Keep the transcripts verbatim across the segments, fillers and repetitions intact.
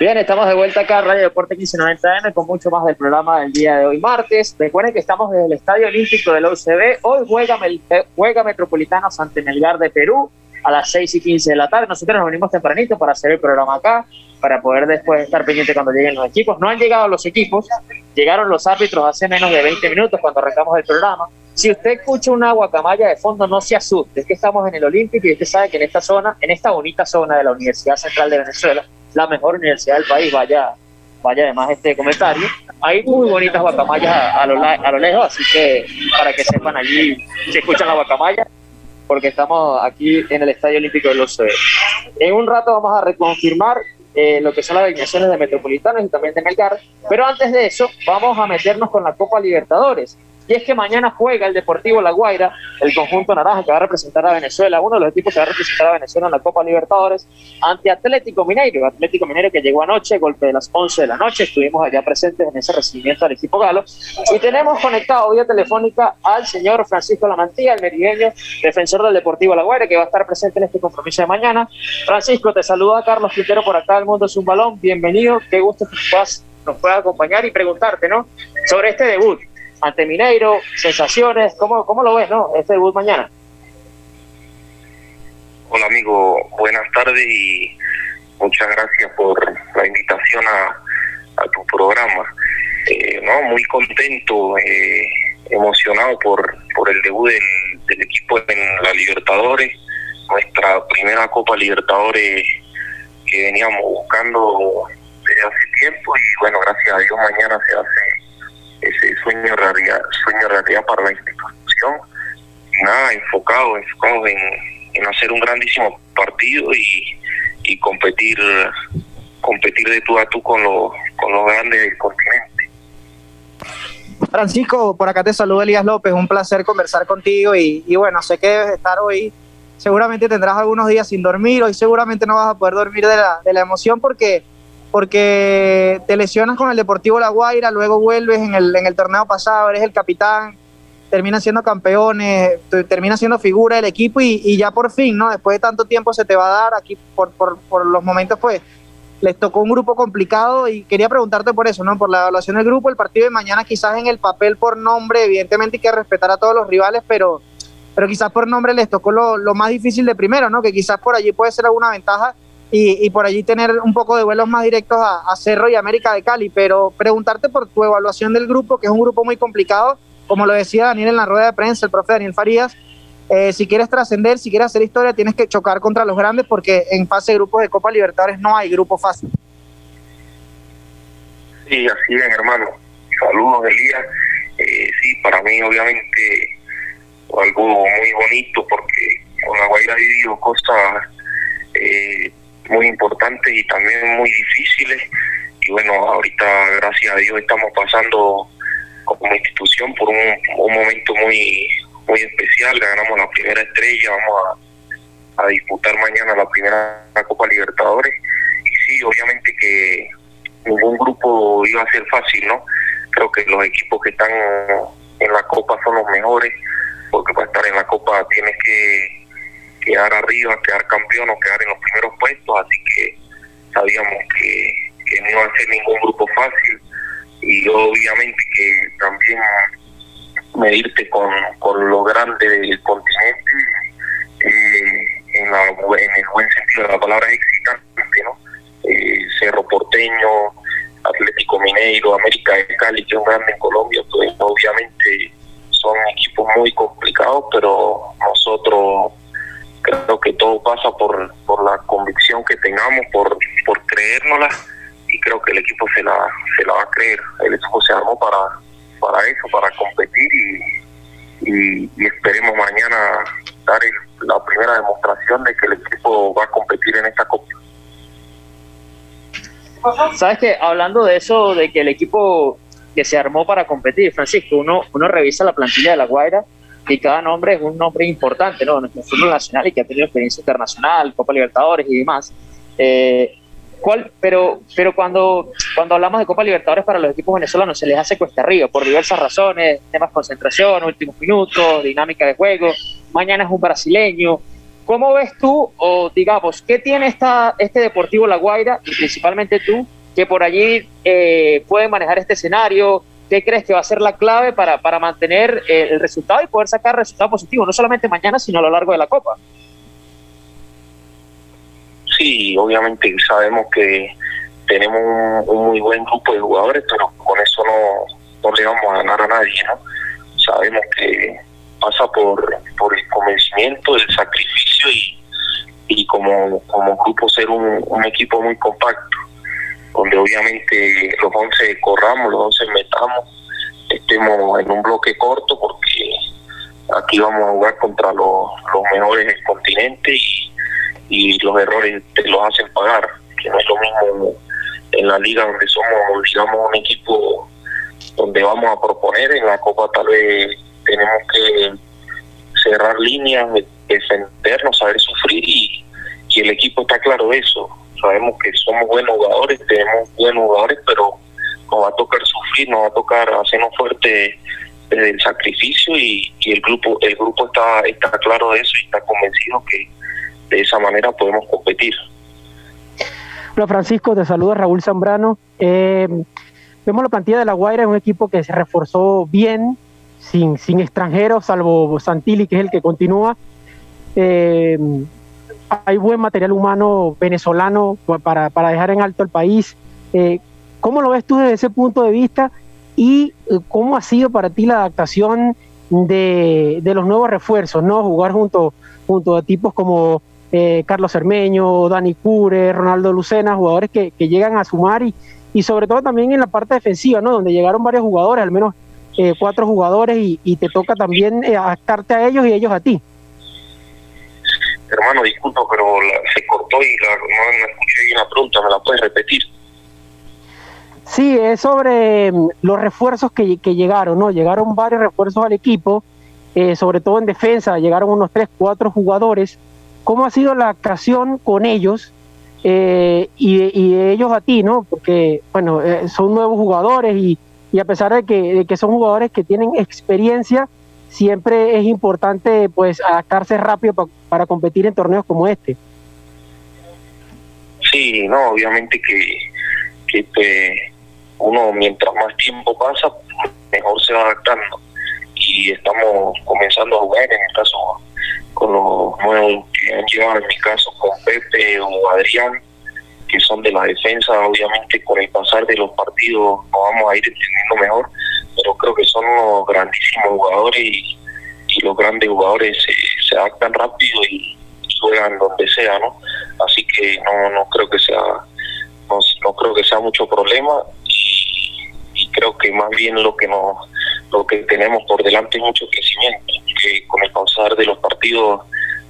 Bien, estamos de vuelta acá, Radio Deporte quince noventa M, con mucho más del programa del día de hoy, martes. Recuerden que estamos desde el Estadio Olímpico de la U C V. Hoy juega, eh, juega Metropolitanos ante Melgar de Perú a las seis y quince de la tarde. Nosotros nos venimos tempranito para hacer el programa acá, para poder después estar pendiente cuando lleguen los equipos. No han llegado los equipos, llegaron los árbitros hace menos de veinte minutos cuando arrancamos el programa. Si usted escucha una guacamaya de fondo, no se asuste, es que estamos en el Olímpico y usted sabe que en esta zona, en esta bonita zona de la Universidad Central de Venezuela, la mejor universidad del país, vaya, vaya además este comentario, hay muy bonitas guacamayas a, a, lo, a lo lejos, así que para que sepan allí, si escuchan la guacamaya, porque estamos aquí en el Estadio Olímpico de los U C V. En un rato vamos a reconfirmar eh, lo que son las alineaciones de Metropolitanos y también de Melgar, pero antes de eso vamos a meternos con la Copa Libertadores. Y es que mañana juega el Deportivo La Guaira, el conjunto naranja que va a representar a Venezuela, uno de los equipos que va a representar a Venezuela en la Copa Libertadores, ante Atlético Mineiro. Atlético Mineiro que llegó anoche, golpe de las once de la noche, estuvimos allá presentes en ese recibimiento al equipo galo. Y tenemos conectado vía telefónica al señor Francisco La Mantia, el merideño, defensor del Deportivo La Guaira, que va a estar presente en este compromiso de mañana. Francisco, te saluda Carlos Quintero por acá, del Mundo es un Balón. Bienvenido, qué gusto que puedas, nos puedas acompañar y preguntarte, ¿no?, sobre este debut ante Mineiro, sensaciones, ¿cómo, cómo lo ves, no? Este debut mañana. Hola amigo, buenas tardes y muchas gracias por la invitación a, a tu programa. Eh, no, muy contento, eh, emocionado por, por el debut del, del equipo en la Libertadores, nuestra primera Copa Libertadores que veníamos buscando desde hace tiempo y bueno, gracias a Dios mañana se hace ese sueño realidad, sueño realidad para la institución. Nada, enfocado, enfocado en, en hacer un grandísimo partido y, y competir competir de tú a tú con los, con los grandes del continente. Francisco, por acá te saluda Elías López, un placer conversar contigo y, y bueno, sé que debes estar hoy, seguramente tendrás algunos días sin dormir, hoy seguramente no vas a poder dormir de la, de la emoción porque porque te lesionas con el Deportivo La Guaira, luego vuelves en el, en el torneo pasado, eres el capitán, terminas siendo campeones, terminas siendo figura del equipo y, y ya por fin, ¿no?, después de tanto tiempo se te va a dar aquí por, por, por los momentos, pues les tocó un grupo complicado y quería preguntarte por eso, ¿no?, por la evaluación del grupo, el partido de mañana quizás en el papel por nombre, evidentemente hay que respetar a todos los rivales, pero, pero quizás por nombre les tocó lo, lo más difícil de primero, ¿no?, que quizás por allí puede ser alguna ventaja Y, y por allí tener un poco de vuelos más directos a, a Cerro y América de Cali, pero preguntarte por tu evaluación del grupo, que es un grupo muy complicado, como lo decía Daniel en la rueda de prensa, el profe Daniel Farías, eh, si quieres trascender, si quieres hacer historia, tienes que chocar contra los grandes, porque en fase de grupos de Copa Libertadores no hay grupo fácil. Sí, así es, hermano. Saludos, Elías. Eh, sí, para mí obviamente algo muy bonito, porque con La Guaira ha vivido cosas Eh, muy importantes y también muy difíciles y bueno, ahorita gracias a Dios estamos pasando como institución por un, un momento muy muy especial, ganamos la primera estrella, vamos a, a disputar mañana la primera Copa Libertadores y sí, obviamente que ningún grupo iba a ser fácil, ¿no? Creo que los equipos que están en la Copa son los mejores, porque para estar en la Copa tienes que quedar arriba, quedar campeón o quedar en los primeros puestos, así que sabíamos que, que no iba a ser ningún grupo fácil y obviamente que también medirte con, con lo grande del continente eh, en, la, en el buen sentido de la palabra es excitante, ¿no? Eh, Cerro Porteño, Atlético Mineiro, América de Cali, que es un grande en Colombia, pues obviamente son equipos muy complicados, pero nosotros creo que todo pasa por, por la convicción que tengamos, por, por creérnosla, y creo que el equipo se la se la va a creer. El equipo se armó para, para eso, para competir, y, y, y esperemos mañana dar el, la primera demostración de que el equipo va a competir en esta Copa. Sabes que hablando de eso, de que el equipo que se armó para competir, Francisco, uno, uno revisa la plantilla de La Guaira, y cada nombre es un nombre importante, ¿no?, nuestro fútbol nacional y que ha tenido experiencia internacional, Copa Libertadores y demás. Eh, ¿cuál, pero pero cuando, cuando hablamos de Copa Libertadores para los equipos venezolanos se les hace cuesta arriba por diversas razones, temas de concentración, últimos minutos, dinámica de juego, mañana es un brasileño, ¿Cómo ves tú, o digamos, qué tiene esta, este Deportivo La Guaira, y principalmente tú, que por allí eh, puede manejar este escenario? ¿Qué crees que va a ser la clave para, para mantener eh, el resultado y poder sacar resultados positivos, no solamente mañana, sino a lo largo de la Copa? Sí, obviamente sabemos que tenemos un, un muy buen grupo de jugadores, pero con eso no, no le vamos a ganar a nadie, ¿no? Sabemos que pasa por, por el convencimiento, el sacrificio y, y como, como grupo ser un, un equipo muy compacto, donde obviamente los once corramos, los once metamos, estemos en un bloque corto, porque aquí vamos a jugar contra los, los mejores del continente y, y los errores te los hacen pagar, que no es lo mismo en la liga, donde somos, digamos, un equipo donde vamos a proponer. En la Copa tal vez tenemos que cerrar líneas, defendernos, saber sufrir, y, y el equipo está claro de eso. Sabemos que somos buenos jugadores, tenemos buenos jugadores, pero nos va a tocar sufrir, nos va a tocar hacernos fuertes desde el sacrificio, y, y el grupo el grupo está, está claro de eso y está convencido que de esa manera podemos competir. Hola Francisco, te saluda Raúl Zambrano. Eh, vemos la plantilla de La Guaira, es un equipo que se reforzó bien, sin, sin extranjeros, salvo Santilli, que es el que continúa. Eh, hay buen material humano venezolano para, para dejar en alto el país. Eh, ¿Cómo lo ves tú desde ese punto de vista? ¿Y cómo ha sido para ti la adaptación de, de los nuevos refuerzos, ¿no? Jugar junto, junto a tipos como eh, Carlos Hermeño, Dani Cure, Ronaldo Lucena, jugadores que, que llegan a sumar, y, y sobre todo también en la parte defensiva, ¿no? Donde llegaron varios jugadores, al menos eh, cuatro jugadores, y, y te toca también eh, adaptarte a ellos y ellos a ti. Hermano, disculpa, pero la, se cortó y la, no, no escuché bien la pregunta, ¿me la puedes repetir? Sí, es sobre los refuerzos que, que llegaron, ¿no? Llegaron varios refuerzos al equipo, eh, sobre todo en defensa, llegaron unos tres, cuatro jugadores. ¿Cómo ha sido la actuación con ellos eh, y, y de ellos a ti, ¿no? Porque, bueno, eh, son nuevos jugadores y, y a pesar de que, de que son jugadores que tienen experiencia, siempre es importante pues adaptarse rápido pa, para competir en torneos como este. Sí, no, obviamente que, que te, uno mientras más tiempo pasa, mejor se va adaptando. Y estamos comenzando a jugar, en el caso con los nuevos que han llegado, en mi caso con Pepe o Adrián, que son de la defensa. Obviamente con el pasar de los partidos nos vamos a ir entendiendo mejor, pero creo que son unos grandísimos jugadores y, y los grandes jugadores se, se adaptan rápido y, y juegan donde sea, ¿no? Así que no no creo que sea no, no creo que sea mucho problema, y, y creo que más bien lo que nos lo que tenemos por delante es mucho crecimiento, que con el pasar de los partidos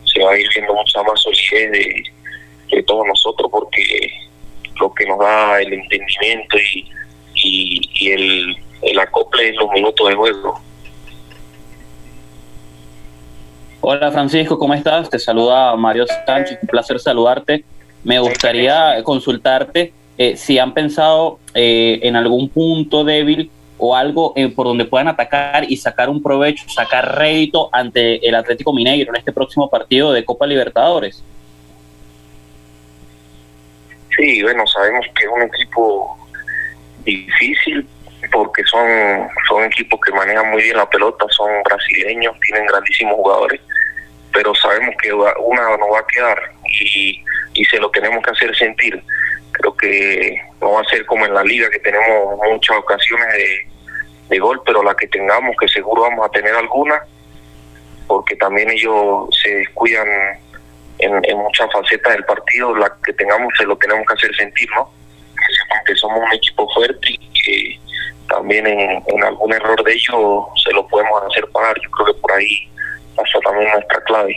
se va a ir viendo mucha más solidez de, de todos nosotros, porque lo que nos da el entendimiento y, y, y el el acople en los minutos de juego. Hola Francisco, ¿cómo estás? Te saluda Mario Sánchez, un placer saludarte. Me gustaría consultarte eh, si han pensado eh, en algún punto débil o algo eh, por donde puedan atacar y sacar un provecho, sacar rédito ante el Atlético Mineiro en este próximo partido de Copa Libertadores. Sí, bueno, sabemos que es un equipo difícil, porque son, son equipos que manejan muy bien la pelota, son brasileños, tienen grandísimos jugadores, pero sabemos que una nos va a quedar y, y se lo tenemos que hacer sentir. Creo que no va a ser como en la liga, que tenemos muchas ocasiones de, de gol, pero la que tengamos, que seguro vamos a tener alguna, porque también ellos se descuidan en, en muchas facetas del partido. La que tengamos se lo tenemos que hacer sentir, ¿no? Que somos un equipo fuerte y que también en, en algún error de ellos se lo podemos hacer pagar. Yo creo que por ahí pasa también nuestra clave.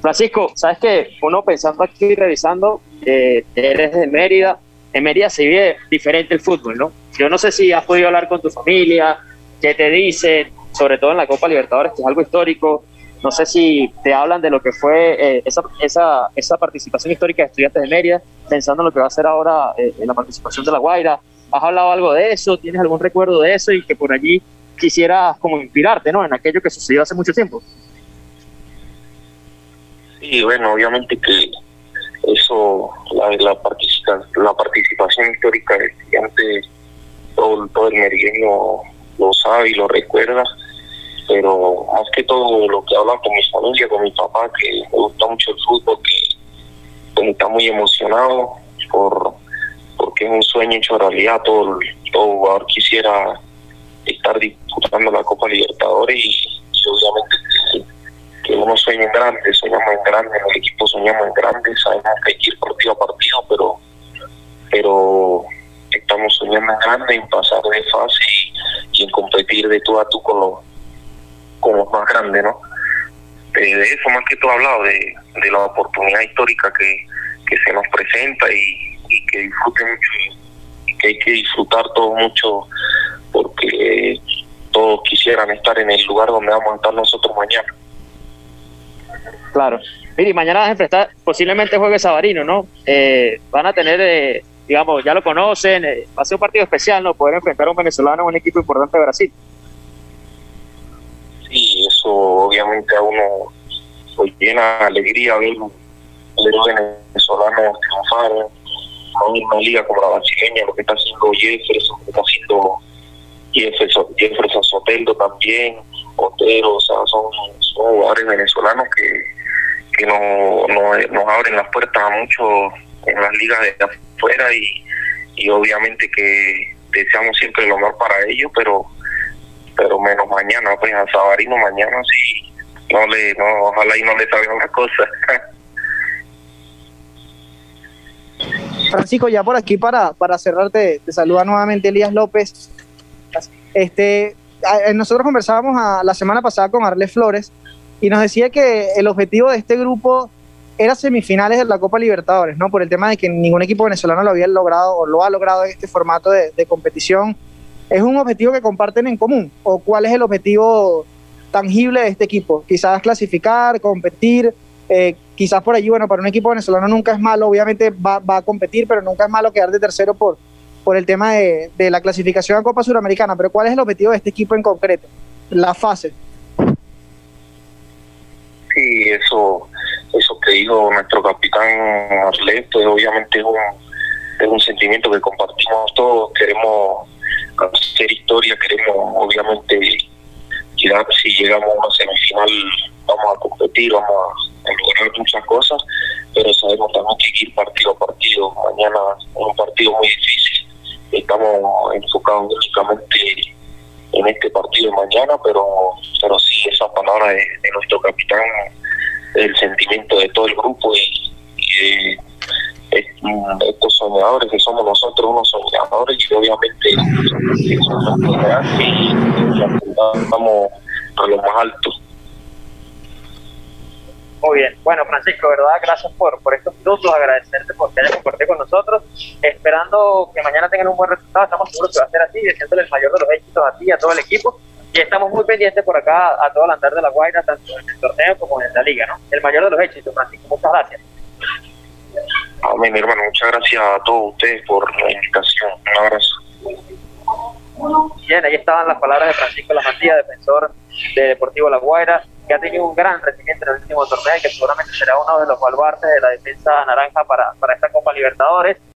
Francisco, ¿sabes qué? Uno pensando aquí, revisando, eh, eres de Mérida. En Mérida se vive diferente el fútbol, ¿no? Yo no sé si has podido hablar con tu familia, qué te dicen, sobre todo en la Copa Libertadores, que es algo histórico. No sé si te hablan de lo que fue eh, esa, esa, esa participación histórica de Estudiantes de Mérida, pensando en lo que va a ser ahora eh, en la participación de La Guaira. ¿Has hablado algo de eso? ¿Tienes algún recuerdo de eso? Y que por allí quisieras como inspirarte, ¿no?, en aquello que sucedió hace mucho tiempo. Sí, bueno, obviamente que eso, la, la, participa, la participación histórica de Estudiantes, todo, todo el merideño lo sabe y lo recuerda, pero más que todo lo que hablan con mi familia, con mi papá, que me gusta mucho el fútbol, que está muy emocionado por porque es un sueño hecho realidad. Todo, todo jugador quisiera estar disputando la Copa Libertadores y, y obviamente que, que uno sueña en grande, soñamos en grande, en el equipo soñamos en grande, sabemos que hay que ir partido a partido, pero pero estamos soñando en grande, en pasar de fase y, y en competir de tú a tú con los con los más grandes, ¿no? Eh, de eso más que todo he hablado, de, de la oportunidad histórica que, que se nos presenta y, y que disfruten mucho, y que hay que disfrutar todo mucho, porque todos quisieran estar en el lugar donde vamos a estar nosotros mañana. Claro. Mire, y mañana está, posiblemente juegue Savarino, ¿no? Eh, van a tener, eh, digamos, ya lo conocen, eh, va a ser un partido especial, ¿no? Poder enfrentar a un venezolano, a un equipo importante de Brasil. Sí, eso obviamente a uno pues, llena de alegría ver ver venezolanos triunfar en una liga como la brasileña, lo que está haciendo Jefferson, lo que está haciendo Jefferson, Jefferson Soteldo también, Otero, o sea, son, son jugadores venezolanos que, que nos, nos, nos abren las puertas a muchos en las ligas de afuera y, y obviamente que deseamos siempre lo mejor para ellos, pero pero menos mañana, pues a Savarino mañana sí, no le, no, ojalá y no le salgan las cosas. Francisco, ya por aquí para, para cerrarte, te saluda nuevamente Elías López. Este, nosotros conversábamos a, la semana pasada con Arles Flores y nos decía que el objetivo de este grupo era semifinales de la Copa Libertadores, ¿no? Por el tema de que ningún equipo venezolano lo había logrado o lo ha logrado en este formato de, de competición. ¿Es un objetivo que comparten en común? ¿O cuál es el objetivo tangible de este equipo? Quizás clasificar, competir, eh, quizás por allí, bueno, para un equipo venezolano nunca es malo, obviamente va, va a competir, pero nunca es malo quedar de tercero por, por el tema de, de la clasificación a Copa Suramericana. Pero ¿cuál es el objetivo de este equipo en concreto? La fase. Sí, eso, eso que dijo nuestro capitán Arlet, pues obviamente es un, es un sentimiento que compartimos todos, queremos hacer historia, queremos obviamente llegar, si llegamos a una semifinal vamos a competir, vamos a lograr muchas cosas, pero sabemos también que hay que ir partido a partido. Mañana es un partido muy difícil, estamos enfocados únicamente en este partido de mañana, pero pero sí, esa palabra de, de nuestro capitán, el sentimiento de todo el grupo y, y de estos soñadores que somos nosotros, unos soñadores, y obviamente vamos a lo más alto. Muy bien, bueno Francisco, verdad, gracias por, por estos minutos, agradecerte porque hayas compartido con nosotros, esperando que mañana tengan un buen resultado, estamos seguros que va a ser así, deseándole el mayor de los éxitos a ti y a todo el equipo, y estamos muy pendientes por acá a todo el andar de la Guaira, tanto en el torneo como en la liga, ¿no? El mayor de los éxitos, Francisco, muchas gracias. Amén, hermano. Muchas gracias a todos ustedes por la invitación. Un abrazo. Bien, ahí estaban las palabras de Francisco La Mantia, defensor de Deportivo La Guaira, que ha tenido un gran rendimiento en el último torneo y que seguramente será uno de los baluartes de la defensa naranja para, para esta Copa Libertadores.